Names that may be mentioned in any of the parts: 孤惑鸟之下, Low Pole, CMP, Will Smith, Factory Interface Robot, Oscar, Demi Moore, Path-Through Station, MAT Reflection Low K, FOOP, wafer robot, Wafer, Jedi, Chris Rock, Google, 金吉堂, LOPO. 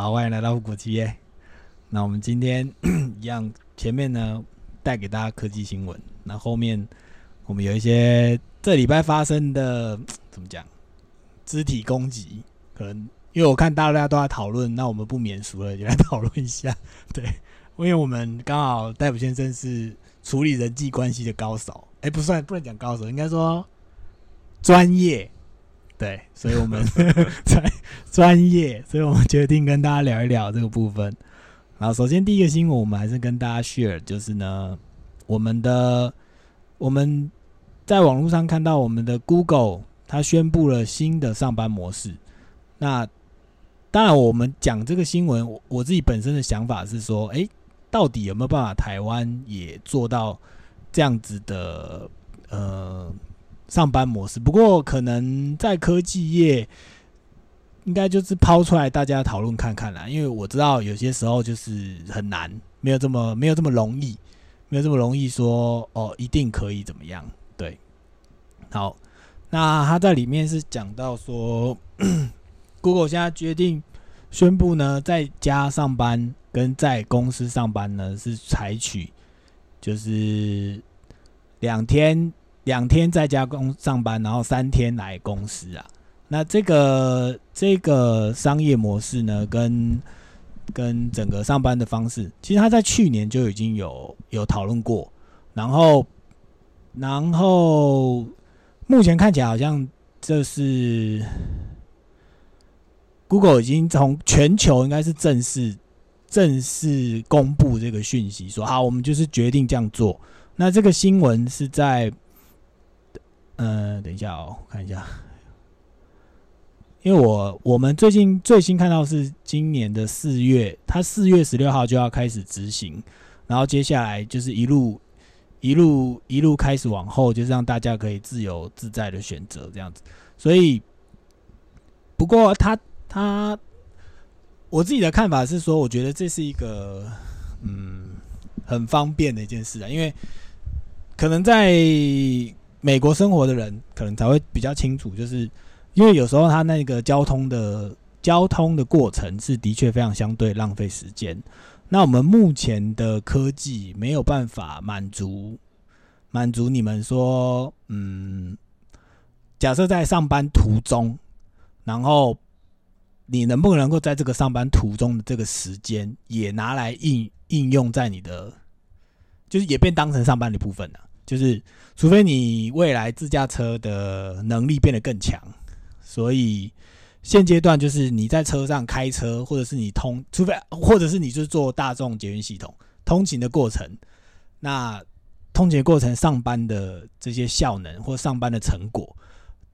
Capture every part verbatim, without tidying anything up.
好，欢迎来到复古企业。那我们今天一样，前面呢带给大家科技新闻，那后面我们有一些这礼拜发生的怎么讲，肢体攻击，可能因为我看大家都在讨论，那我们不免俗了，就来讨论一下。对，因为我们刚好戴普先生是处理人际关系的高手，哎，不算不能讲高手，应该说专业。对，所以我们专业，所以我们决定跟大家聊一聊这个部分。好，首先第一个新闻，我们还是跟大家 share， 就是呢，我们的我们在网络上看到我们的 Google， 它宣布了新的上班模式。那当然，我们讲这个新闻，我我自己本身的想法是说，哎，到底有没有办法台湾也做到这样子的呃？上班模式，不过可能在科技业，应该就是抛出来大家讨论看看啦。因为我知道有些时候就是很难，没有这么没有这么容易，没有这么容易说哦，一定可以怎么样？对，好，那他在里面是讲到说，Google 现在决定宣布呢，在家上班跟在公司上班呢是采取就是两天。两天在家工上班，然后三天来公司啊。那这个这个商业模式呢，跟跟整个上班的方式，其实他在去年就已经有有讨论过。然后然后目前看起来好像这是 Google 已经从全球应该是正式正式公布这个讯息，说好我们就是决定这样做。那这个新闻是在。呃，等一下哦，看一下，因为我我们最近最新看到是今年的四月，它四月十六号就要开始执行，然后接下来就是一路一路一路开始往后，就是让大家可以自由自在的选择这样子。所以，不过他他我自己的看法是说，我觉得这是一个嗯很方便的一件事啊，因为可能在。美国生活的人可能才会比较清楚，就是因为有时候他那个交通的交通的过程是的确非常相对浪费时间。那我们目前的科技没有办法满足满足你们说，嗯，假设在上班途中，然后你能不能够在这个上班途中的这个时间也拿来应应用在你的，就是也被当成上班的部分了、啊。就是，除非你未来自驾车的能力变得更强，所以现阶段就是你在车上开车，或者是你通，除非或者是你就是坐大众捷运系统通勤的过程，那通勤的过程上班的这些效能或上班的成果，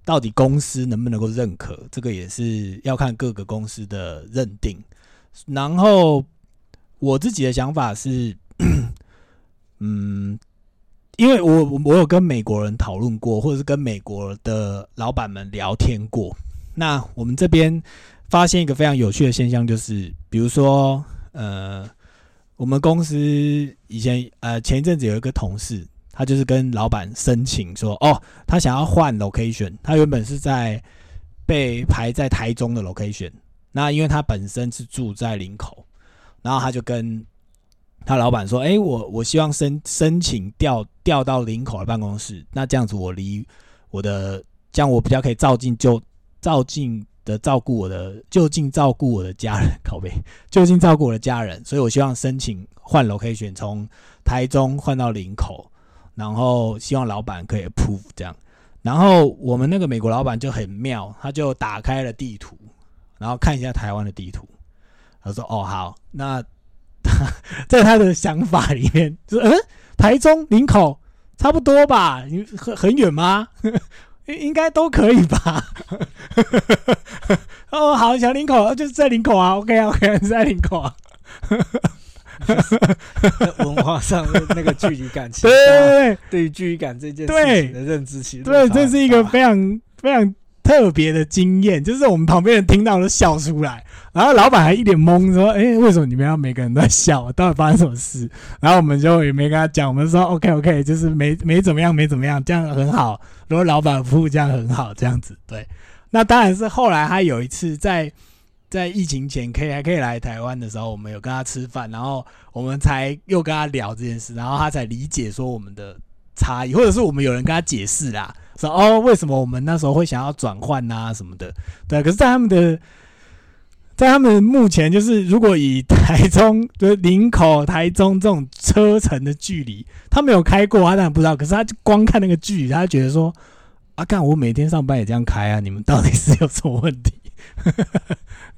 到底公司能不能够认可，这个也是要看各个公司的认定。然后我自己的想法是，嗯。因为我我有跟美国人讨论过，或者是跟美国的老板们聊天过。那我们这边发现一个非常有趣的现象，就是比如说，呃，我们公司以前呃前一阵子有一个同事，他就是跟老板申请说，哦，他想要换 location， 他原本是在被排在台中的 location， 那因为他本身是住在林口，然后他就跟。他老板说：“哎、欸，我我希望申申请调调到林口的办公室，那这样子我离我的，这样我比较可以照进就照进的照顾我的，就近照顾我的家人，靠北，就近照顾我的家人。所以我希望申请换 location， 从台中换到林口，然后希望老板可以 approve 这样。然后我们那个美国老板就很妙，他就打开了地图，然后看一下台湾的地图，他说：哦，好，那。”在他的想法里面，就是嗯，台中林口差不多吧，很很远吗？应该都可以吧。哦，好，小林口就是在林口啊 ，OK 啊 ，OK， 在林口啊。文化上那个距离感，对对对，对于距离感这件事情的认知，其实对，这是一个非常非常特别的经验，就是我们旁边人听到都笑出来。然后老板还一脸懵说：“哎、欸，为什么你们要每个人都在笑？到底发生什么事？”然后我们就也没跟他讲，我们说 “OK OK”， 就是没没怎么样，没怎么样，这样很好。如果老板服务这样很好，这样子对。那当然是后来他有一次在在疫情前可以还可以来台湾的时候，我们有跟他吃饭，然后我们才又跟他聊这件事，然后他才理解说我们的差异，或者是我们有人跟他解释啦，说哦为什么我们那时候会想要转换啊什么的，对、啊。可是在他们的在他们目前就是如果以台中就是林口台中这种车程的距离，他没有开过，他当然不知道，可是他就光看那个距离，他就觉得说啊干我每天上班也这样开啊，你们到底是有什么问题？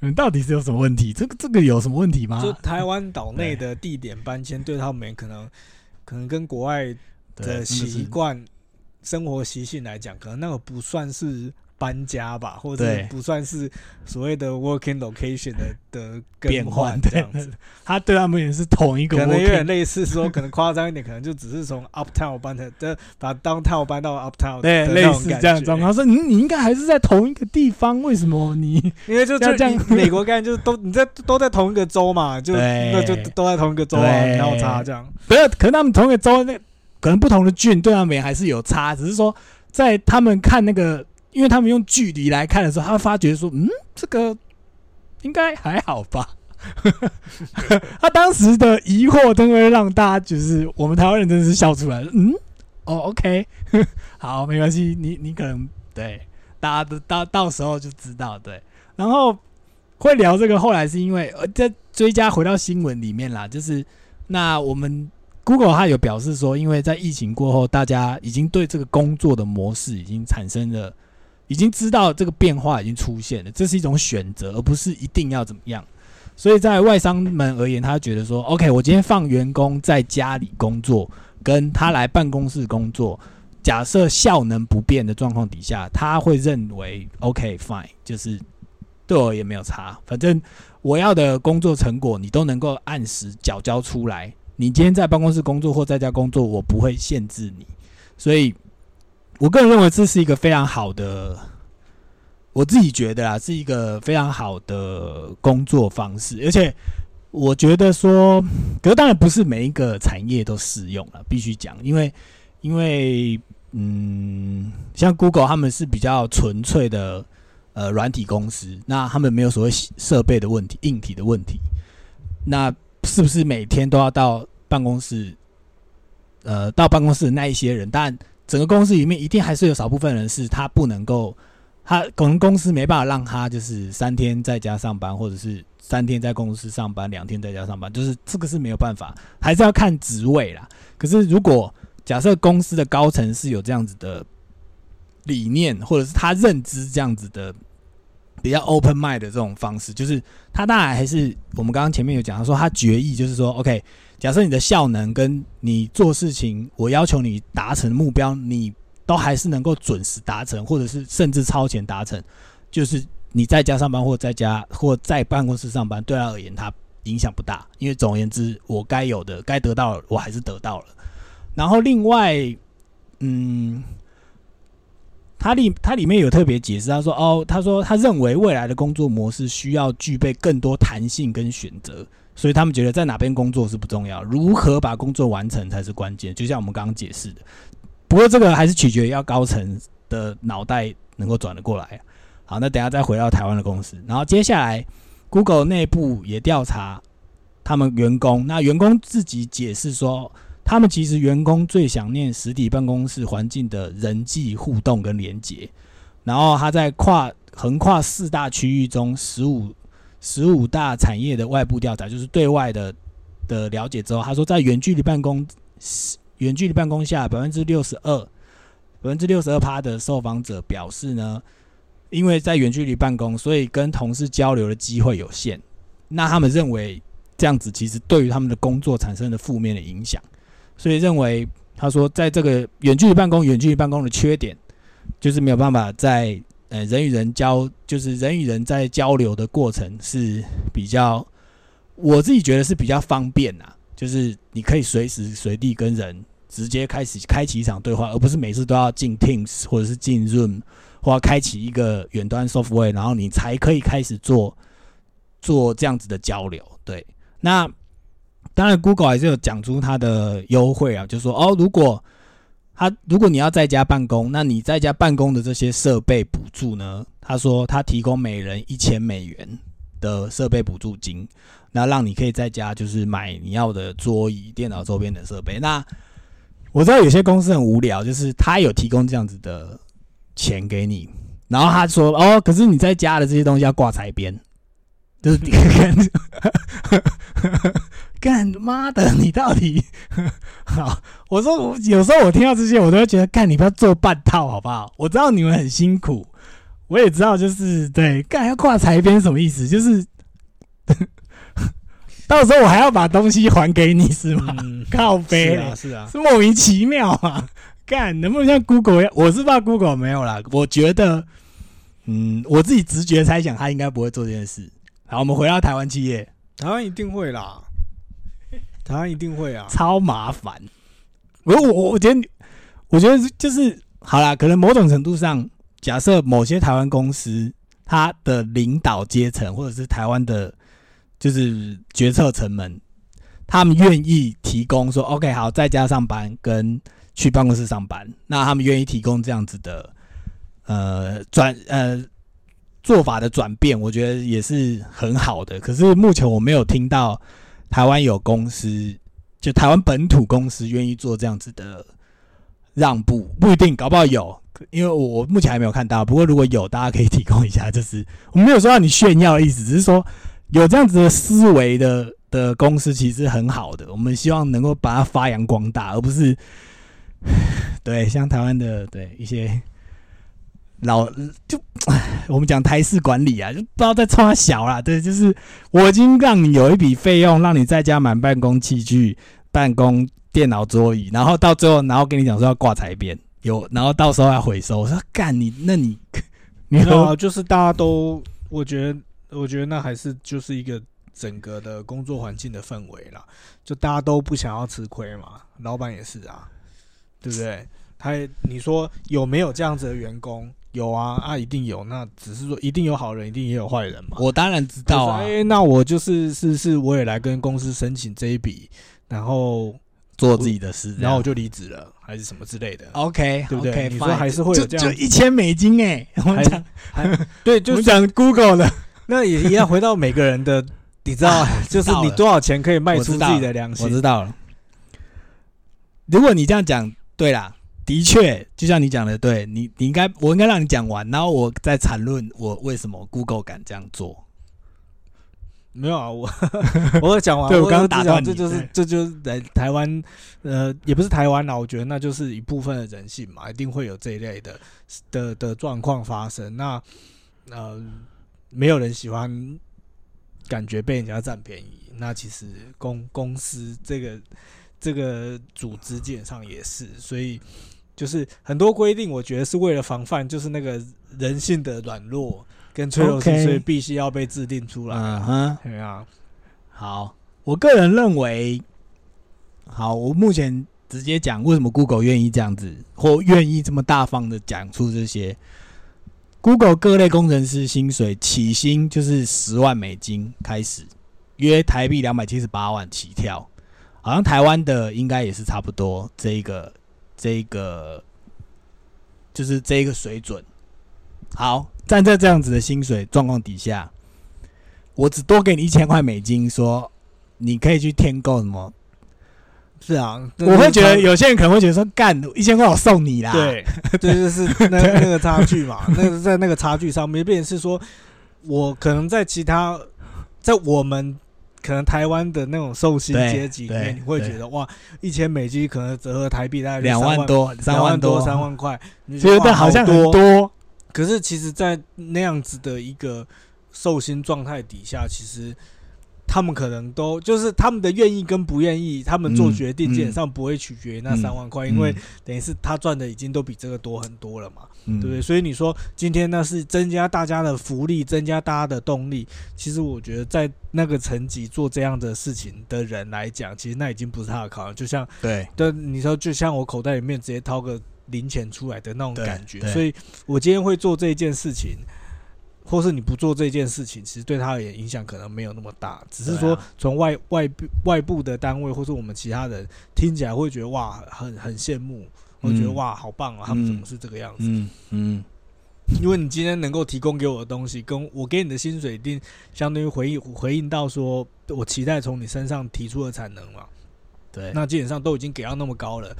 你们到底是有什么问题？这个这个有什么问题吗？就台湾岛内的地点搬迁，对他们可能可能跟国外的习惯、生活习性来讲，可能那个不算是搬家吧，或者不算是所谓的 working location 的的更换这样子。他对他们也是同一个，可能有点类似说，可能夸张一点，可能就只是从 uptown 搬的，把 downtown 搬到 uptown， 对，类似这样状况。说你你应该还是在同一个地方，为什么你？因为就就这样，美国干就是都你在都在同一个州嘛，就那就都在同一个州啊，然后差这样。不是，可能他们同一个州那。可能不同的郡对他们还是有差，只是说在他们看那个，因为他们用距离来看的时候，他会发觉说，嗯，这个应该还好吧。他当时的疑惑都会让大家就是我们台湾人真的是笑出来，嗯，哦 ，OK， 好，没关系，你你可能对大家都到到时候就知道对。然后会聊这个，后来是因为呃，再追加回到新闻里面啦，就是那我们。Google 它有表示说，因为在疫情过后，大家已经对这个工作的模式已经产生了，已经知道这个变化已经出现了，这是一种选择，而不是一定要怎么样。所以在外商们而言，他觉得说 ，OK， 我今天放员工在家里工作，跟他来办公室工作，假设效能不变的状况底下，他会认为 OK fine， 就是对我也没有差，反正我要的工作成果你都能够按时缴交出来。你今天在办公室工作或在家工作，我不会限制你，所以我个人认为这是一个非常好的，我自己觉得啦，是一个非常好的工作方式，而且我觉得说，可是当然不是每一个产业都适用啦，必须讲，因为因为嗯，像 Google 他们是比较纯粹的呃软体公司，那他们没有所谓设备的问题、硬体的问题，那。是不是每天都要到办公室？呃，到办公室的那一些人，但整个公司里面一定还是有少部分人是他不能够，他可能公司没办法让他就是三天在家上班，或者是三天在公司上班，两天在家上班，就是这个是没有办法，还是要看职位啦。可是如果假设公司的高层是有这样子的理念，或者是他认知这样子的。比较 open mind 的这种方式，就是他当然还是我们刚刚前面有讲，他说他决议就是说 ，OK， 假设你的效能跟你做事情，我要求你达成目标，你都还是能够准时达成，或者是甚至超前达成，就是你在家上班或在家或在办公室上班，对他而言他影响不大，因为总而言之，我该有的、该得到的我还是得到了。然后另外，嗯。他里他里面有特别解释，他说哦，他说他认为未来的工作模式需要具备更多弹性跟选择，所以他们觉得在哪边工作是不重要，如何把工作完成才是关键。就像我们刚刚解释的，不过这个还是取决于要高层的脑袋能够转得过来。好，那等一下再回到台湾的公司，然后接下来 Google 内部也调查他们员工，那员工自己解释说。他们其实员工最想念实体办公室环境的人际互动跟连结，然后他在跨横跨四大区域中15 15大产业的外部调查，就是对外的的了解之后，他说在远距离办公远距离办公下 62% 62% 的受访者表示呢，因为在远距离办公，所以跟同事交流的机会有限，那他们认为这样子其实对于他们的工作产生了负面的影响。所以认为，他说，在这个远距离办公，远距离办公的缺点就是没有办法在呃人与人交，就是人与人在交流的过程是比较，我自己觉得是比较方便啦，就是你可以随时随地跟人直接开始开启一场对话，而不是每次都要进 Teams 或者是进 Zoom 或要开启一个远端 software， 然后你才可以开始做做这样子的交流。对，那。当然 ，Google 还是有讲出它的优惠啊，就是说哦，如果他如果你要在家办公，那你在家办公的这些设备补助呢，他说他提供每人一千美元的设备补助金，那让你可以在家就是买你要的桌椅、电脑周边的设备。那我知道有些公司很无聊，就是他有提供这样子的钱给你，然后他说哦，可是你在家的这些东西要挂财编，就是干妈的，你到底好？我说有时候我听到这些，我都会觉得干，你不要做半套好不好？我知道你们很辛苦。我也知道，就是对，干要挂财编什么意思？就是到时候我还要把东西还给你是吗？嗯、靠北、欸，是啊，是啊，是莫名其妙啊！干能不能像 Google？ 我是怕 Google 没有啦，我觉得，嗯，我自己直觉猜想，他应该不会做这件事。好，我们回到台湾企业，台湾一定会啦，台湾一定会啊，超麻烦。我我我觉得，我觉得就是好啦，可能某种程度上。假设某些台湾公司，它的领导阶层或者是台湾的，就是决策层们，他们愿意提供说 ，OK， 好，在家上班跟去办公室上班，那他们愿意提供这样子的，呃，转呃做法的转变，我觉得也是很好的。可是目前我没有听到台湾有公司，就台湾本土公司愿意做这样子的让步，不一定，搞不好有。因为我目前还没有看到，不过如果有，大家可以提供一下。就是我没有说让你炫耀的意思，只是说有这样子的思维的的公司其实很好的，我们希望能够把它发扬光大，而不是对像台湾的对一些老就我们讲台式管理啊，就不知道在冲他小啦。对，就是我已经让你有一笔费用，让你在家买办公器具、办公电脑桌椅，然后到最后，然后跟你讲说要挂彩边。有，然后到时候要回收。我说干你，那你，你知道，就是大家都，我觉得，我觉得那还是就是一个整个的工作环境的氛围啦，就大家都不想要吃亏嘛，老板也是啊，对不对？他，你说有没有这样子的员工？有啊，啊，一定有。那只是说，一定有好人，一定也有坏人嘛。我当然知道啊。哎，那我就是是是，我也来跟公司申请这一笔，然后。做自己的事，然后我就离职了，还是什么之类的。OK， 对不对？ okay, 你说还是会有这样，就一千美金哎、欸，我们讲，对，就是讲 Google 的，那也也要回到每个人的，你知道、啊，就是你多少钱可以卖出自己的良心。我知道了。如果你这样讲，对啦，的确，就像你讲的，对你，你应该，我应该让你讲完，然后我再谈论我为什么 Google 敢这样做。没有啊，我我讲完，对我刚刚打断你，这就是这就是来台湾，呃，也不是台湾啦，我觉得那就是一部分的人性嘛，一定会有这一类的的的状况发生。那呃，没有人喜欢感觉被人家占便宜。那其实公公司这个这个组织基本上也是，所以就是很多规定，我觉得是为了防范，就是那个人性的软弱。跟脆弱性，所以必须要被制定出来。嗯哼，对啊。好，我个人认为，好，我目前直接讲为什么 Google 愿意这样子，或愿意这么大方的讲出这些。Google 各类工程师薪水起薪就是十万美金开始，约台币两百七十八万起跳，好像台湾的应该也是差不多这一个这一个，就是这一个水准。好。站在这样子的薪水状况底下，我只多给你一千块美金，说你可以去添购什么？是啊，我会觉得有些人可能会觉得说，干一千块我送你啦。对，这就是那那个差距嘛。那个在那个差距上面，变成是说，我可能在其他，在我们可能台湾的那种受薪阶级里面，你会觉得哇，一千美金可能折合台币大概两万多、三万多、三万块，觉得好像很多。可是，其实，在那样子的一个受薪状态底下，其实他们可能都就是他们的愿意跟不愿意，他们做决定基本上不会取决于那三万块，嗯嗯、因为等于是他赚的已经都比这个多很多了嘛，嗯、对不对？所以你说今天那是增加大家的福利，增加大家的动力。其实我觉得，在那个层级做这样的事情的人来讲，其实那已经不是他的考量。就像对，但你说就像我口袋里面直接掏个。零钱出来的那种感觉，所以我今天会做这件事情，或是你不做这件事情，其实对他而言影响可能没有那么大，只是说从 外, 外, 外部的单位或是我们其他人听起来会觉得哇，很很羡慕，会觉得哇，好棒啊，他们怎么是这个样子？嗯嗯，因为你今天能够提供给我的东西，跟我给你的薪水一定相当于回应回应到说我期待从你身上提出的产能嘛。对，那基本上都已经给到那么高了，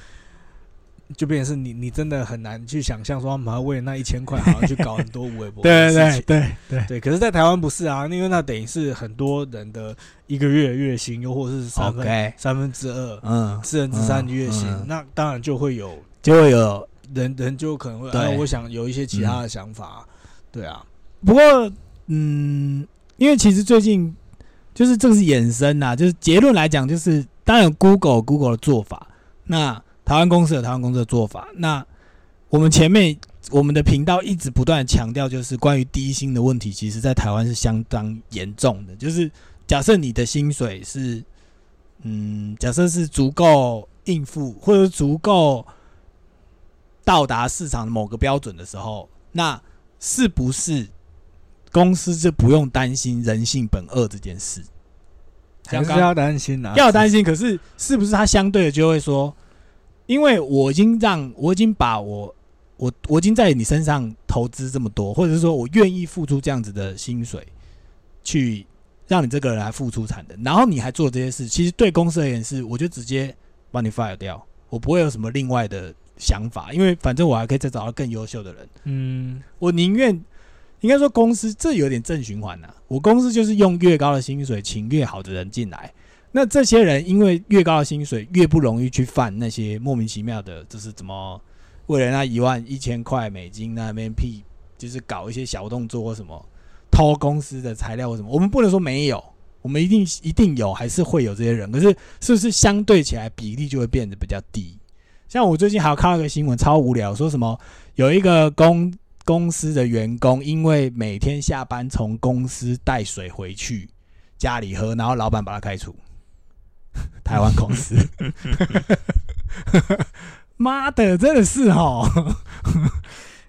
就变成是你你真的很难去想象说他们还为了那一千块好像去搞很多无微博的事情。对对对 对, 對，可是在台湾不是啊，因为那等于是很多人的一个月月薪，又或是三分、okay, 三分之二、嗯、四分之三的月薪、嗯嗯、那当然就会有就会有人人就可能会，哎，我想有一些其他的想法，嗯、对啊。不过，嗯，因为其实最近就是这个是衍生呐、啊，就是结论来讲，就是当然 Google Google 的做法，那台湾公司有台湾公司的做法。那我们前面我们的频道一直不断的强调，就是关于低薪的问题，其实在台湾是相当严重的。就是假设你的薪水是，嗯，假设是足够应付，或者足够到达市场某个标准的时候，那是不是公司就不用担心人性本恶这件事？还是要担心啊，要担心。可是是不是他相对的就会说，因为我已经让我已经把我我我已经在你身上投资这么多，或者是说我愿意付出这样子的薪水，去让你这个人来付出产能，然后你还做这些事，其实对公司而言是，我就直接把你 fire 掉，我不会有什么另外的想法，因为反正我还可以再找到更优秀的人。嗯，我宁愿应该说公司这有点正循环呐、啊。我公司就是用越高的薪水请越好的人进来，那这些人因为越高的薪水越不容易去犯那些莫名其妙的，就是怎么为了那一万一千块美金那边屁，就是搞一些小动作或什么偷公司的材料或什么。我们不能说没有，我们一定一定有，还是会有这些人，可是是不是相对起来比例就会变得比较低？像我最近还有看到一个新闻，超无聊，说什么有一个公公司的员工，因为每天下班从公司带水回去家里喝，然后老板把他开除。台湾公司，妈的，真的是齁！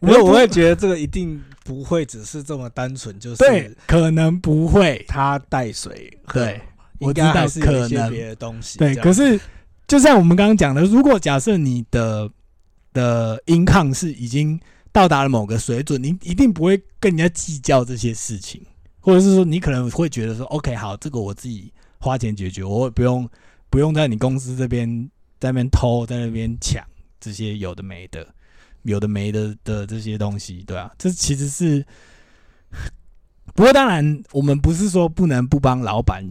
我我会觉得这个一定不会只是这么单纯，就是对，可能不会他带水喝，对，我知道还是有一些别的东西，对，可是。就像我们刚刚讲的，如果假设你的的 income 是已经到达了某个水准，你一定不会跟人家计较这些事情，或者是说你可能会觉得说 ，OK， 好，这个我自己花钱解决，我不用不用在你公司这边在那边偷，在那边抢这些有的没的、有的没的的这些东西，对啊，这其实是。不过当然，我们不是说不能不帮老板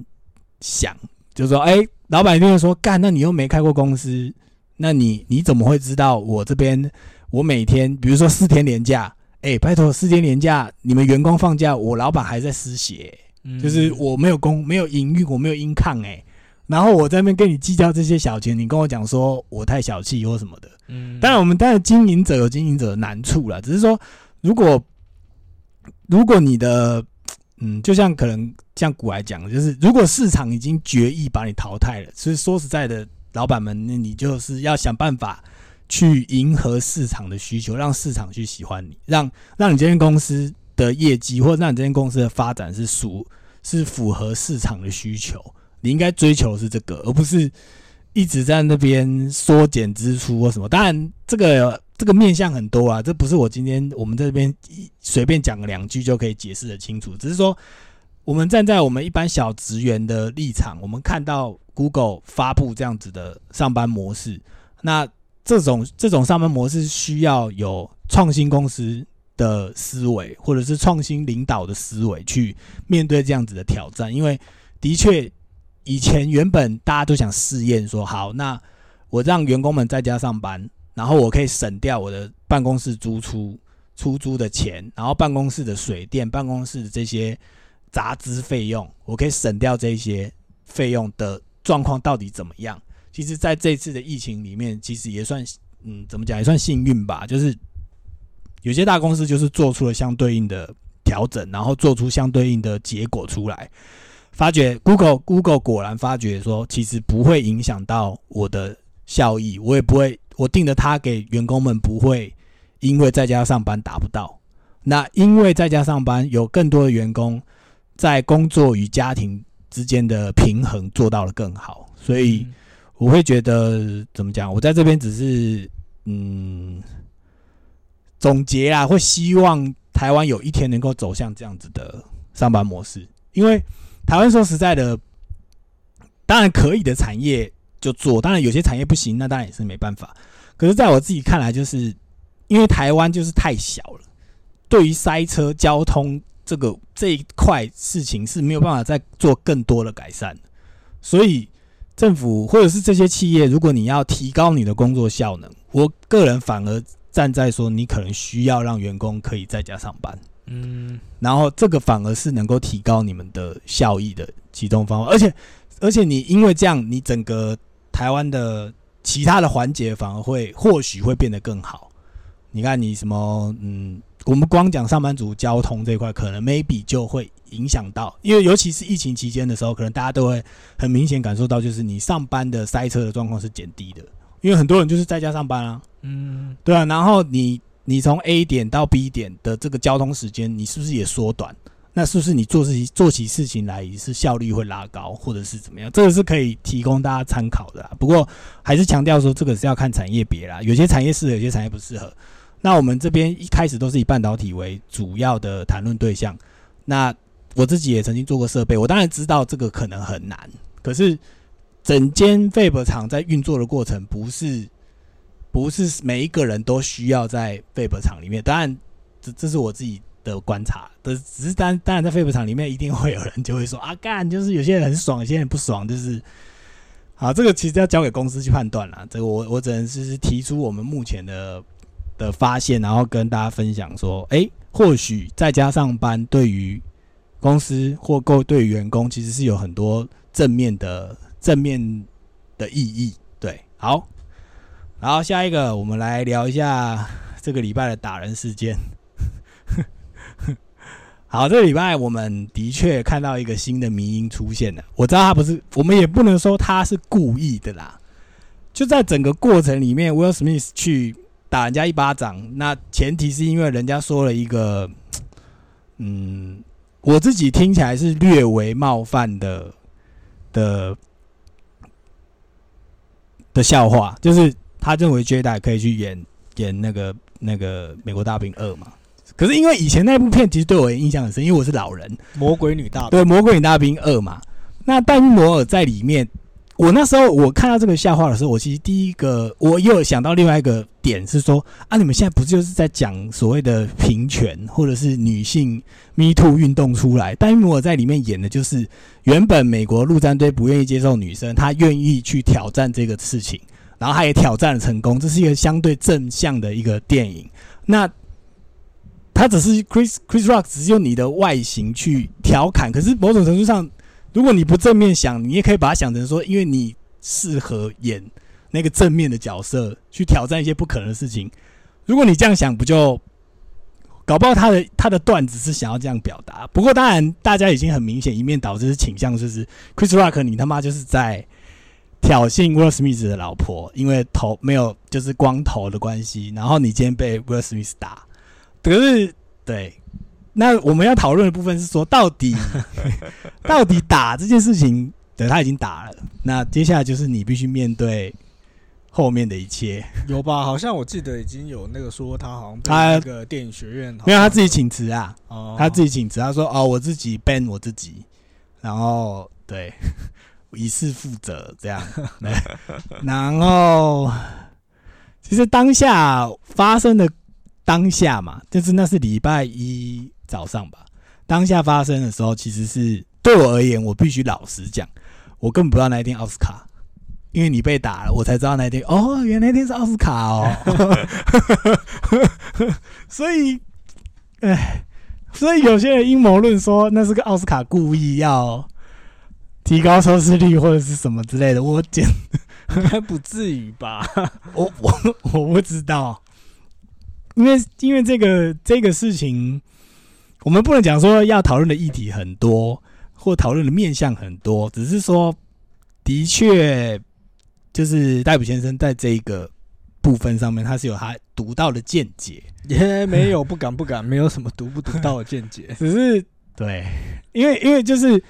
想，就是说，哎、欸。老板一定会说：“干，那你又没开过公司，那你你怎么会知道我这边我每天，比如说四天连假，哎、欸，拜托四天连假，你们员工放假，我老板还在失血、嗯，就是我没有工，没有营运，我没有income哎、欸，然后我在那边跟你计较这些小钱，你跟我讲说我太小气或什么的。嗯，当然我们当然经营者有经营者的难处啦，只是说如果如果你的。”嗯，就像可能像古来讲的，就是如果市场已经决议把你淘汰了，所以说实在的，老板们，你就是要想办法去迎合市场的需求，让市场去喜欢你，让让你这间公司的业绩或者让你这间公司的发展是属是符合市场的需求。你应该追求是这个，而不是一直在那边缩减支出或什么。当然，这个。这个面向很多啊，这不是我今天我们这边随便讲两句就可以解释得清楚。只是说，我们站在我们一般小职员的立场，我们看到 Google 发布这样子的上班模式，那这种这种上班模式需要有创新公司的思维，或者是创新领导的思维去面对这样子的挑战。因为的确，以前原本大家都想试验说，好，那我让员工们在家上班。然后我可以省掉我的办公室租出出租的钱，然后办公室的水电、办公室的这些杂支费用，我可以省掉这些费用的状况到底怎么样？其实，在这次的疫情里面，其实也算嗯，怎么讲也算幸运吧。就是有些大公司就是做出了相对应的调整，然后做出相对应的结果出来。发觉 Google Google 果然发觉说，其实不会影响到我的效益，我也不会。我定的他给员工们不会因为在家上班达不到，那因为在家上班有更多的员工在工作与家庭之间的平衡做到了更好，所以我会觉得怎么讲？我在这边只是嗯，总结啦，会希望台湾有一天能够走向这样子的上班模式，因为台湾说实在的，当然可以的产业就做，当然有些产业不行，那当然也是没办法。可是在我自己看来，就是因为台湾就是太小了，对于塞车交通这个这一块事情是没有办法再做更多的改善的，所以政府或者是这些企业，如果你要提高你的工作效能，我个人反而站在说你可能需要让员工可以在家上班，嗯，然后这个反而是能够提高你们的效益的其中方法，而且而且你因为这样，你整个台湾的其他的环节反而会或许会变得更好。你看你什么，嗯，我们光讲上班族交通这一块，可能 maybe 就会影响到，因为尤其是疫情期间的时候，可能大家都会很明显感受到，就是你上班的塞车的状况是减低的，因为很多人就是在家上班啊，嗯，对啊，然后你。你从 A 点到 B 点的这个交通时间，你是不是也缩短？那是不是你做起做起事情来也是效率会拉高，或者是怎么样？这个是可以提供大家参考的啦。不过还是强调说，这个是要看产业别啦，有些产业适合，有些产业不适合。那我们这边一开始都是以半导体为主要的谈论对象。那我自己也曾经做过设备，我当然知道这个可能很难，可是整间 Fab 厂在运作的过程不是。不是每一个人都需要在 Fab 厂里面，当然 这, 这是我自己的观察，只是当当然在 Fab 厂里面一定会有人就会说啊干，就是有些人很爽，有些人不爽，就是好，这个其实要交给公司去判断啦。这个我我只能是提出我们目前的的发现，然后跟大家分享说，哎，或许在家上班对于公司或对于员工其实是有很多正面的正面的意义。对，好。然后下一个，我们来聊一下这个礼拜的打人事件。好，这个礼拜我们的确看到一个新的迷因出现了。我知道他不是，我们也不能说他是故意的啦。就在整个过程里面 ，Will Smith 去打人家一巴掌，那前提是因为人家说了一个，嗯，我自己听起来是略微冒犯的的的笑话，就是。他认为 Jedi 可以去演演那个那个美国大兵二嘛？可是因为以前那部片其实对我印象很深，因为我是老人，魔鬼女大兵，对，魔鬼女大兵二嘛。那戴米摩尔在里面，我那时候我看到这个笑话的时候，我其实第一个我又想到另外一个点是说啊，你们现在不就是在讲所谓的平权或者是女性 Me Too 运动出来？戴米摩尔在里面演的就是原本美国陆战队不愿意接受女生，她愿意去挑战这个事情。然后他也挑战了成功，这是一个相对正向的一个电影。那他只是 Chris Chris Rock 只是用你的外形去调侃，可是某种程度上，如果你不正面想，你也可以把它想成说，因为你适合演那个正面的角色，去挑战一些不可能的事情。如果你这样想，不就搞不好他的他的段子是想要这样表达。不过当然，大家已经很明显一面倒，就是倾向就是 Chris Rock 你他妈就是在。挑衅 Will Smith 的老婆，因为头没有就是光头的关系，然后你今天被 Will Smith 打，可是对，那我们要讨论的部分是说，到底到底打这件事情，对他已经打了，那接下来就是你必须面对后面的一切。有吧？好像我记得已经有那个说他好像被那个电影学院没有他自己请辞啊，哦、他自己请辞，他说哦我自己 ban 我自己，然后对。以示负责，这样。然后，其实当下发生的当下嘛，就是那是礼拜一早上吧。当下发生的时候，其实是对我而言，我必须老实讲，我根本不知道那一天奥斯卡，因为你被打了，我才知道那一天。哦，原来那天是奥斯卡哦。所以，哎，所以有些人阴谋论说那是个奥斯卡故意要。提高收视率或者是什么之类的，我简应该不至于吧？我我我不知道，因为因为这个这个事情，我们不能讲说要讨论的议题很多，或讨论的面向很多，只是说的确就是戴普先生在这个部分上面，他是有他独到的见解，也没有不敢不敢，没有什么独不独到的见解，只是对，因为因为就是。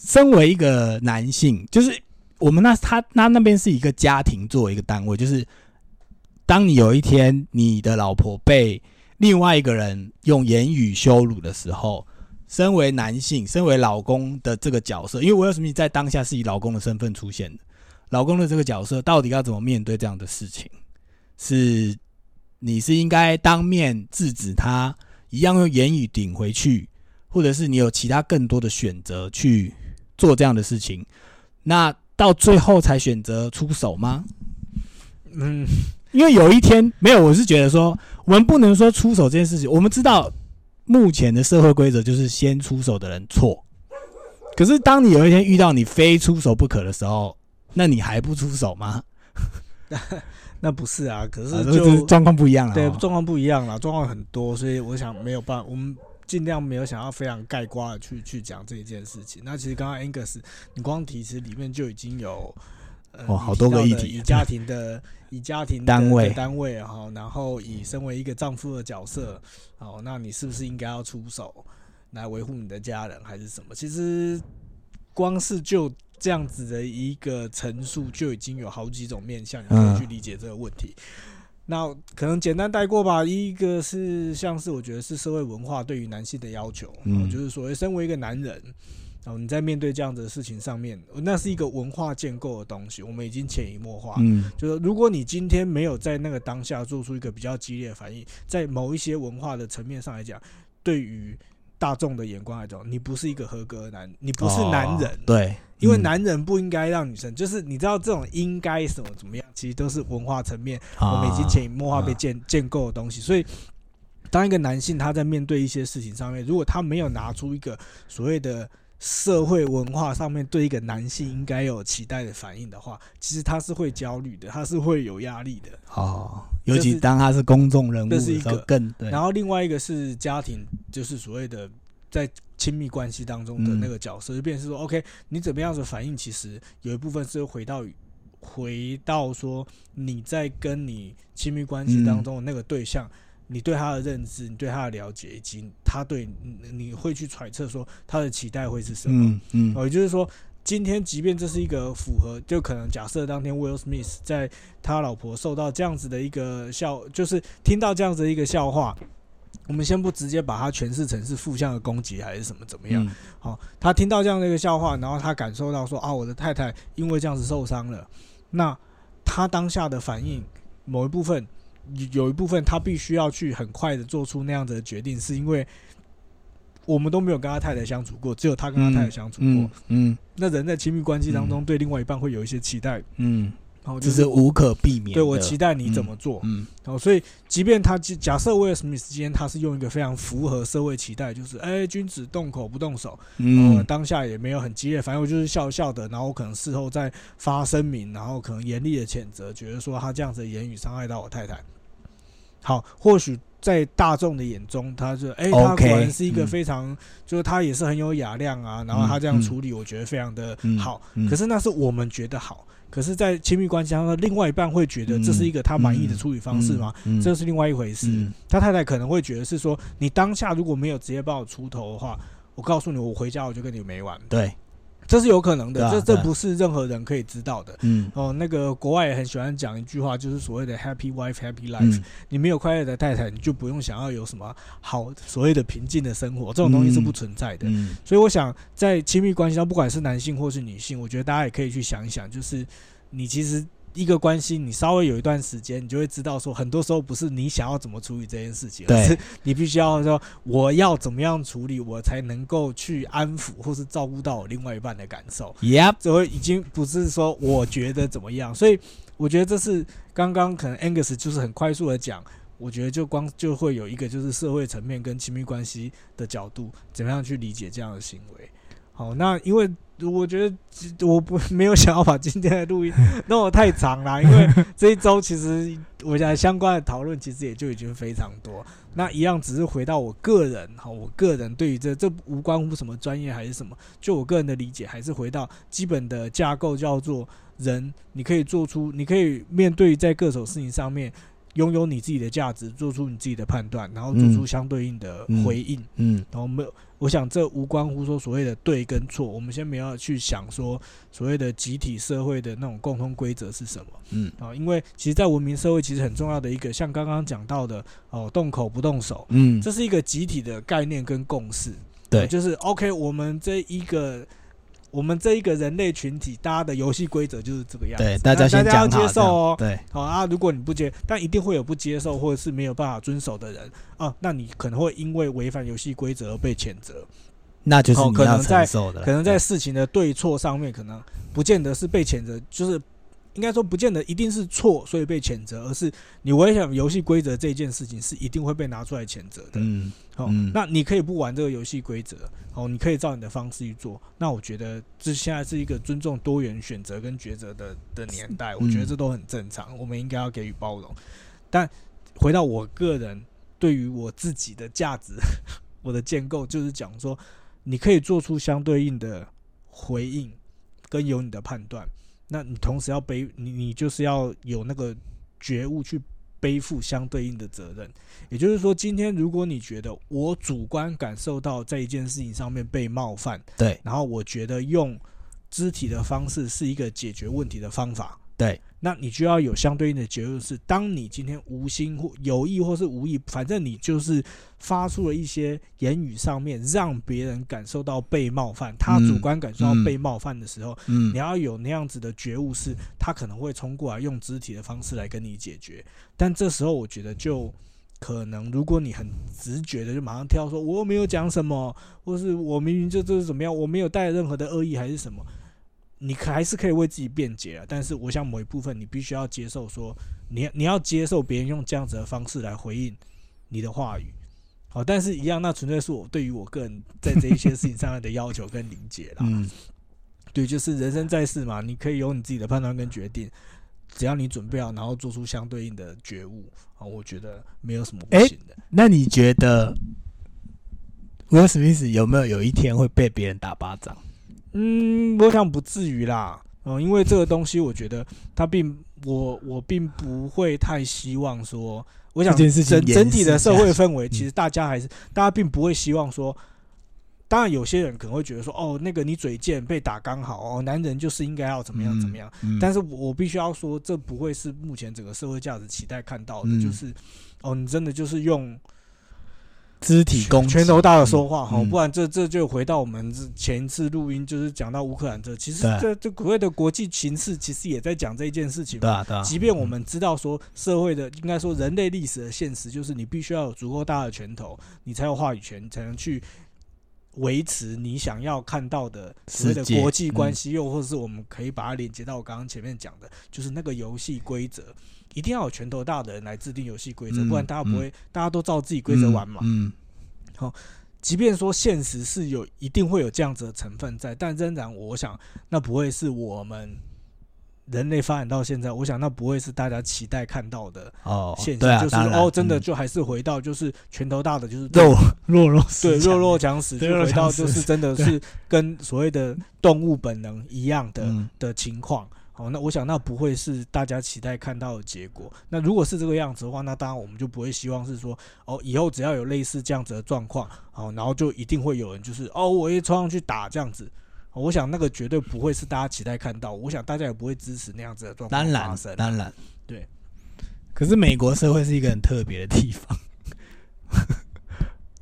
身为一个男性，就是我们那他那那边是一个家庭作为一个单位，就是当你有一天你的老婆被另外一个人用言语羞辱的时候，身为男性，身为老公的这个角色，因为Will Smith在当下是以老公的身份出现的，老公的这个角色到底要怎么面对这样的事情？是你是应该当面制止他，一样用言语顶回去，或者是你有其他更多的选择去做这样的事情？那到最后才选择出手吗？嗯，因为有一天没有，我是觉得说，我们不能说出手这件事情，我们知道目前的社会规则就是先出手的人错。可是当你有一天遇到你非出手不可的时候，那你还不出手吗？那不是啊，可是就状况、啊、不一样了。对，状况不一样了，状况很多，所以我想没有办法，我们尽量没有想要非常概括的去去讲这一件事情。那其实刚刚 Angus 你光提示里面就已经有。呃、哦，好多个议题，以家庭的以家庭的单位单位哈、哦，然后以身为一个丈夫的角色，哦，那你是不是应该要出手来维护你的家人，还是什么？其实光是就这样子的一个陈述，就已经有好几种面向你可以去理解这个问题。嗯、那可能简单带过吧。一个是像是我觉得是社会文化对于男性的要求，嗯哦、就是所谓身为一个男人。哦、你在面对这样子的事情上面，那是一个文化建构的东西，我们已经潜移默化。嗯，就是如果你今天没有在那个当下做出一个比较激烈的反应，在某一些文化的层面上来讲，对于大众的眼光来讲，你不是一个合格的男，你不是男人。哦、对、嗯，因为男人不应该让女生，就是你知道这种应该什么怎么样，其实都是文化层面、啊、我们已经潜移默化被 建,、啊、建构的东西，所以。当一个男性他在面对一些事情上面，如果他没有拿出一个所谓的社会文化上面对一个男性应该有期待的反应的话，其实他是会焦虑的，他是会有压力的。哦，尤其当他是公众人物的时候更对。然后另外一个是家庭，就是所谓的在亲密关系当中的那个角色，就变成是说 ，OK， 你怎么样的反应，其实有一部分是回到。回到说你在跟你亲密关系当中的那个对象、嗯，你对他的认知，你对他的了解，以及他对你会去揣测说他的期待会是什么。嗯嗯，哦，也就是说，今天即便这是一个符合，就可能假设当天 Will Smith 在他老婆受到这样子的一个笑，就是听到这样子的一个笑话。我们先不直接把它诠释成是负向的攻击还是什么怎么样、嗯哦、他听到这样的一个笑话，然后他感受到说啊，我的太太因为这样子受伤了，那他当下的反应某一部分有一部分他必须要去很快的做出那样子的决定，是因为我们都没有跟他太太相处过，只有他跟他太太相处过。嗯，嗯那人在亲密关系当中对另外一半会有一些期待。嗯。哦就是、这是无可避免的。对，我期待你怎么做。嗯，嗯哦、所以即便他假设威尔史密斯今天他是用一个非常符合社会期待，就是哎，君子动口不动手。嗯，呃、当下也没有很激烈，反正我就是笑笑的，然后可能事后再发声明，然后可能严厉的谴责，觉得说他这样子的言语伤害到我太太。好，或许在大众的眼中，他就哎、欸，他果然是一个非常， okay, 嗯、就是他也是很有雅量啊，然后他这样处理，我觉得非常的好、嗯嗯。可是那是我们觉得好。可是，在亲密关系上，另外一半会觉得这是一个他满意的处理方式吗？嗯嗯嗯、这是另外一回事、嗯。他太太可能会觉得是说，你当下如果没有直接帮我出头的话，我告诉你，我回家我就跟你没完。对，这是有可能的，啊、这这不是任何人可以知道的。嗯，哦，那个国外也很喜欢讲一句话，就是所谓的 “happy wife, happy life”、嗯。你没有快乐的太太，你就不用想要有什么好所谓的平静的生活，这种东西是不存在的。嗯嗯、所以，我想在亲密关系上，不管是男性或是女性，我觉得大家也可以去想一想，就是你其实一个关系，你稍微有一段时间，你就会知道说，很多时候不是你想要怎么处理这件事情，而是你必须要说我要怎么样处理，我才能够去安抚或是照顾到我另外一半的感受。Yep， 这会已经不是说我觉得怎么样，所以我觉得这是刚刚可能 Angus 就是很快速的讲，我觉得就光就会有一个就是社会层面跟亲密关系的角度，怎么样去理解这样的行为。好，那因为我觉得我不没有想要把今天的录音弄得太长啦，因为这一周其实我想相关的讨论其实也就已经非常多。那一样只是回到我个人，我个人对于这这无关乎什么专业还是什么，就我个人的理解还是回到基本的架构，叫做人，你可以做出，你可以面对在各种事情上面拥有你自己的价值，做出你自己的判断，然后做出相对应的回应。嗯，嗯然后没有我想这无关乎说所谓的对跟错，我们先不要去想说所谓的集体社会的那种共通规则是什么。嗯，啊，因为其实，在文明社会，其实很重要的一个，像刚刚讲到的，哦，动口不动手，嗯，这是一个集体的概念跟共识。对，就是 OK， 我们这一个。我们这一个人类群体，大家的游戏规则就是这个样子。对，大家先讲好，大家要接受哦。对，好啊，如果你不接，但一定会有不接受或者是没有办法遵守的人啊，那你可能会因为违反游戏规则而被谴责。那就是你要承受的。可能在可能在事情的对错上面，可能不见得是被谴责，就是应该说不见得一定是错，所以被谴责，而是你违反游戏规则这件事情是一定会被拿出来谴责的。嗯。哦、嗯，那你可以不玩这个游戏规则，哦，你可以照你的方式去做。那我觉得这现在是一个尊重多元选择跟抉择的的年代，我觉得这都很正常，嗯、我们应该要给予包容。但回到我个人对于我自己的价值，我的建构就是讲说，你可以做出相对应的回应，跟有你的判断。那你同时要背，你你就是要有那个觉悟去。背负相对应的责任，也就是说，今天如果你觉得我主观感受到在一件事情上面被冒犯，对，然后我觉得用肢体的方式是一个解决问题的方法，对，那你就要有相对应的觉悟，是当你今天无心或有意或是无意，反正你就是发出了一些言语上面让别人感受到被冒犯，他主观感受到被冒犯的时候，嗯嗯、你要有那样子的觉悟，是他可能会冲过来用肢体的方式来跟你解决。但这时候我觉得就可能，如果你很直觉的就马上跳说我没有讲什么，或是我明明就这是怎么样，我没有带任何的恶意还是什么，你还是可以为自己辩解啊，但是我想某一部分你必须要接受说，你你要接受别人用这样子的方式来回应你的话语。好，但是一样，那纯粹是我对于我个人在这一些事情上面的要求跟理解啦。嗯，对，就是人生在世嘛，你可以有你自己的判断跟决定，只要你准备好，然后做出相对应的觉悟啊，我觉得没有什么不行的。欸、那你觉得 Will Smith 有没有有一天会被别人打巴掌？嗯，我想不至于啦，嗯，因为这个东西，我觉得他并我我并不会太希望说，我想整整体的社会氛围，其实大家还是、嗯、大家并不会希望说，当然有些人可能会觉得说，哦，那个你嘴贱被打刚好，哦，男人就是应该要怎么样怎么样，嗯嗯、但是我必须要说，这不会是目前整个社会价值期待看到的，嗯、就是哦，你真的就是用。肢体攻击拳头大的说话、嗯、不然这这就回到我们前一次录音，就是讲到乌克兰这，其实这这所谓的国际情势，其实也在讲这一件事情。对啊，对啊。即便我们知道说社会的，应该说人类历史的现实，就是你必须要有足够大的拳头，你才有话语权，你才能去维持你想要看到的所谓的国际关系，又或者是我们可以把它连接到我刚刚前面讲的，就是那个游戏规则。一定要有拳头大的人来制定游戏规则，不然大家不会，嗯、大家都照自己规则玩嘛。嗯，好、嗯哦，即便说现实是有一定会有这样子的成分在，但仍然我想那不会是我们人类发展到现在，我想那不会是大家期待看到的现象，哦啊、就是哦，真的就还是回到就是拳头大的就是肉弱肉对弱肉强食，就回到就是真的是跟所谓的动物本能一样的、嗯、的情况。哦，那我想那不会是大家期待看到的结果。那如果是这个样子的话，那当然我们就不会希望是说，哦，以后只要有类似这样子的状况，哦，然后就一定会有人就是，哦，我一冲上去打这样子。哦，我想那个绝对不会是大家期待看到，我想大家也不会支持那样子的状况发生。当然，当然，对。可是美国社会是一个很特别的地方。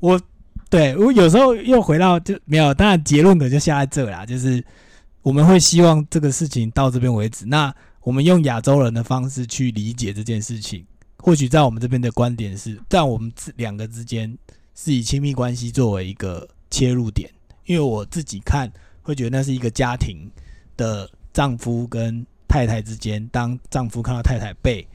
我对我有时候又回到就没有，当然结论可就下在这啦，就是。我们会希望这个事情到这边为止，那我们用亚洲人的方式去理解这件事情，或许在我们这边的观点是，在我们两个之间是以亲密关系作为一个切入点，因为我自己看会觉得那是一个家庭的丈夫跟太太之间，当丈夫看到太太被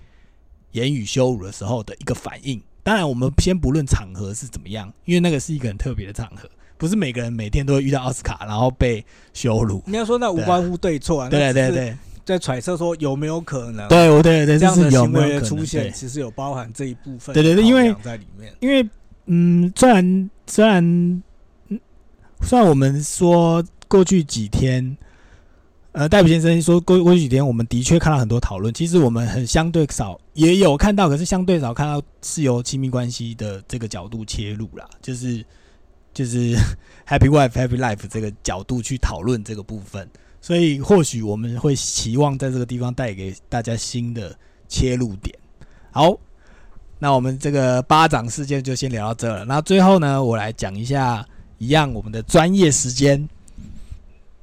言语羞辱的时候的一个反应，当然我们先不论场合是怎么样，因为那个是一个很特别的场合，不是每个人每天都会遇到奥斯卡，然后被羞辱。你要说那无关乎对错啊，对对对，在揣测说有没有可能，对，我对对，这样的行为的出现，其实有包含这一部分，对对对，因为在里面，因为嗯，虽然虽然、嗯、虽然我们说过去几天，呃，戴普先生说过过去几天，我们的确看到很多讨论，其实我们很相对少也有看到，可是相对少看到是由亲密关系的这个角度切入啦，就是。就是 happy wife happy life 这个角度去讨论这个部分，所以或许我们会期望在这个地方带给大家新的切入点。好，那我们这个巴掌事件就先聊到这了。那最后呢，我来讲一下一样我们的专业时间。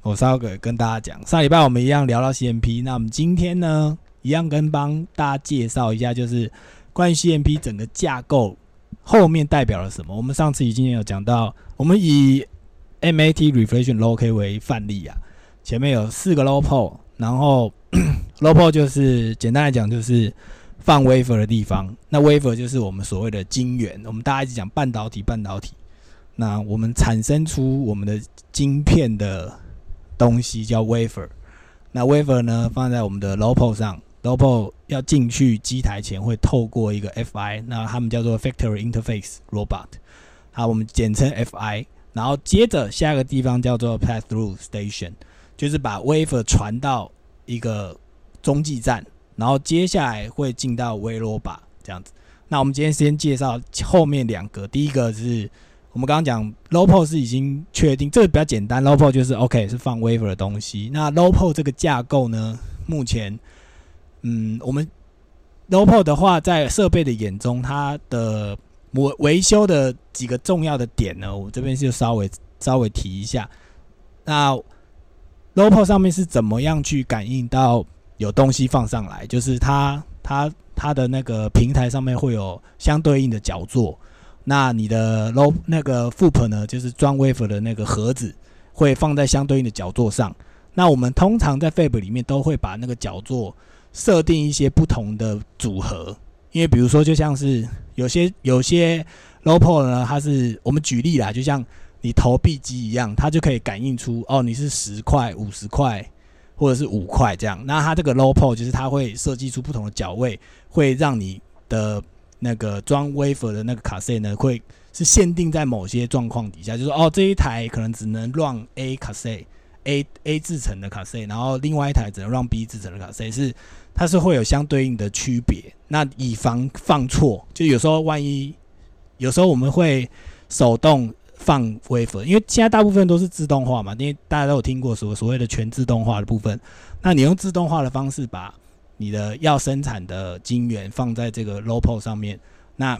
我稍微跟大家讲，上礼拜我们一样聊到 C M P， 那我们今天呢一样跟帮大家介绍一下，就是关于 C M P 整个架构后面代表了什么。我们上次已经有讲到，我们以 M A T Reflection Low K 为范例啊，前面有四个 Low Pole， 然后 Low Pole 就是简单来讲就是放 Wafer 的地方，那 Wafer 就是我们所谓的晶圆，我们大家一直讲半导体半导体，那我们产生出我们的晶片的东西叫 Wafer， 那 Wafer 呢放在我们的 LOPO 上， LOPO 要进去机台前会透过一个 F I， 那他们叫做 Factory Interface Robot， 好，我们简称 F I， 然后接着下一个地方叫做 Path-Through Station， 就是把 Wafer 传到一个中继站，然后接下来会进到 wafer robot 这样子。那我们今天先介绍后面两个，第一个是我们刚刚讲 low pole 是已经确定，这个比较简单， low pole 就是 OK 是放 wafer 的东西。那 low pole 这个架构呢，目前嗯，我们 low pole 的话，在设备的眼中，它的维修的几个重要的点呢，我这边就稍微稍微提一下。那 low pole 上面是怎么样去感应到有东西放上来，就是它它它的那个平台上面会有相对应的角座。那你的 low 那个 F O O P 呢，就是装 wafer 的那个盒子，会放在相对应的角座上。那我们通常在 Fab 里面都会把那个角座设定一些不同的组合，因为比如说就像是有些有些 low pole 呢，它是我们举例啦，就像你投币机一样，它就可以感应出哦你是十块、五十块或者是五块这样。那它这个 low pole 就是它会设计出不同的角位，会让你的那个装 wafer 的那个卡塞呢，会是限定在某些状况底下，就是哦这一台可能只能run A 卡塞 A A 制程的卡塞，然后另外一台只能run B 制程的卡塞，是它是会有相对应的区别。那以防放错，就有时候万一有时候我们会手动放 wafer， 因为现在大部分都是自动化嘛，因为大家都有听过所所谓的全自动化的部分。那你用自动化的方式把你的要生产的晶圆放在这个 low pole 上面，那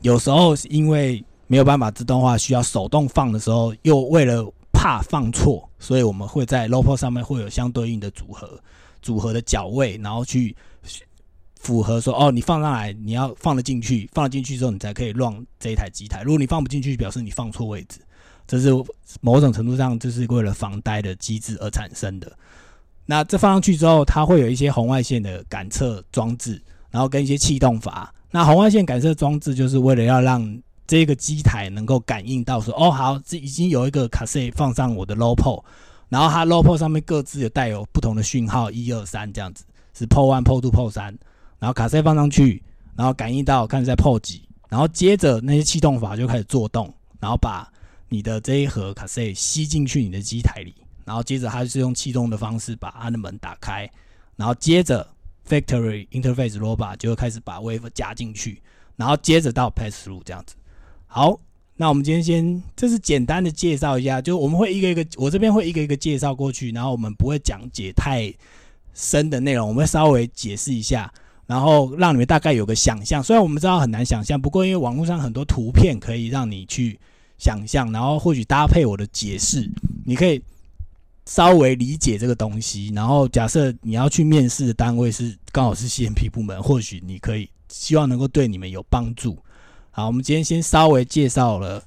有时候因为没有办法自动化，需要手动放的时候，又为了怕放错，所以我们会在 low pole 上面会有相对应的组合，组合的角位，然后去符合说，哦，你放上来，你要放得进去，放得进去之后，你才可以 run 这一台机台。如果你放不进去，表示你放错位置，这是某种程度上就是为了防呆的机制而产生的。那这放上去之后，它会有一些红外线的感测装置，然后跟一些气动阀。那红外线感测装置就是为了要让这个机台能够感应到说，哦，好，这已经有一个卡塞放上我的 low pole， 然后它 low pole 上面各自有带有不同的讯号，一二三这样子，是 pole 一、pole 二、pole 三，然后卡塞放上去，然后感应到看在 pole 几，然后接着那些气动阀就开始做动，然后把你的这一盒卡塞吸进去你的机台里。然后接着，它是用气动的方式把它的门打开，然后接着 Factory Interface Robot 就会开始把 Wafer 加进去，然后接着到 Pass Through 这样子。好，那我们今天先，这是简单的介绍一下，就我们会一个一个，我这边会一个一个介绍过去，然后我们不会讲解太深的内容，我们会稍微解释一下，然后让你们大概有个想象。虽然我们知道很难想象，不过因为网络上很多图片可以让你去想象，然后或许搭配我的解释，你可以稍微理解这个东西，然后假设你要去面试的单位是刚好是 C M P 部门，或许你可以希望能够对你们有帮助。好，我们今天先稍微介绍了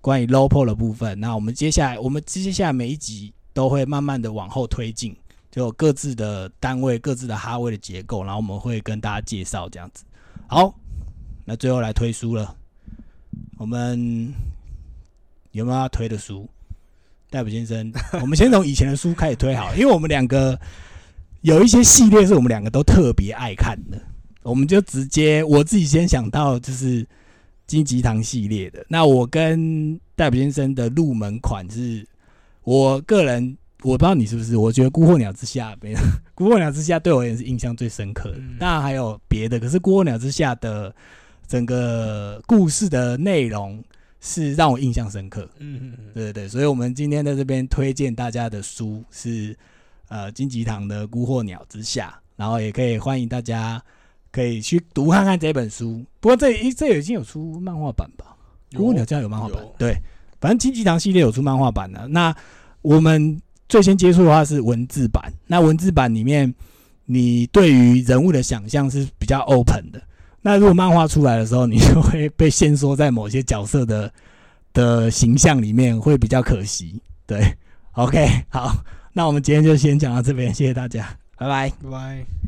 关于 low pole 的部分，那我们接下来我们接下来每一集都会慢慢的往后推进，就有各自的单位、各自的哈位的结构，然后我们会跟大家介绍这样子。好，那最后来推书了，我们有没有要推的书？戴普先生，我们先从以前的书开始推好了，因为我们两个有一些系列是我们两个都特别爱看的，我们就直接我自己先想到就是金吉堂系列的。那我跟戴普先生的入门款是，我个人我不知道你是不是，我觉得《孤鹤鸟之下》没有，《孤鹤鸟之下》对我也是印象最深刻的。当然还有别的，可是《孤鹤鸟之下》的整个故事的内容是让我印象深刻。嗯嗯，对对对，所以我们今天在这边推荐大家的书是呃金吉堂的《孤惑鸟之下》，然后也可以欢迎大家可以去读看看这本书。不过这里这里已经有出漫画版吧？《孤惑鸟之下》有漫画版，对，反正金吉堂系列有出漫画版的。那我们最先接触的话是文字版，那文字版里面你对于人物的想象是比较 open 的。那如果漫画出来的时候，你就会被限缩在某些角色的的形象里面，会比较可惜。对 ，OK， 好，那我们今天就先讲到这边，谢谢大家，拜拜，拜拜。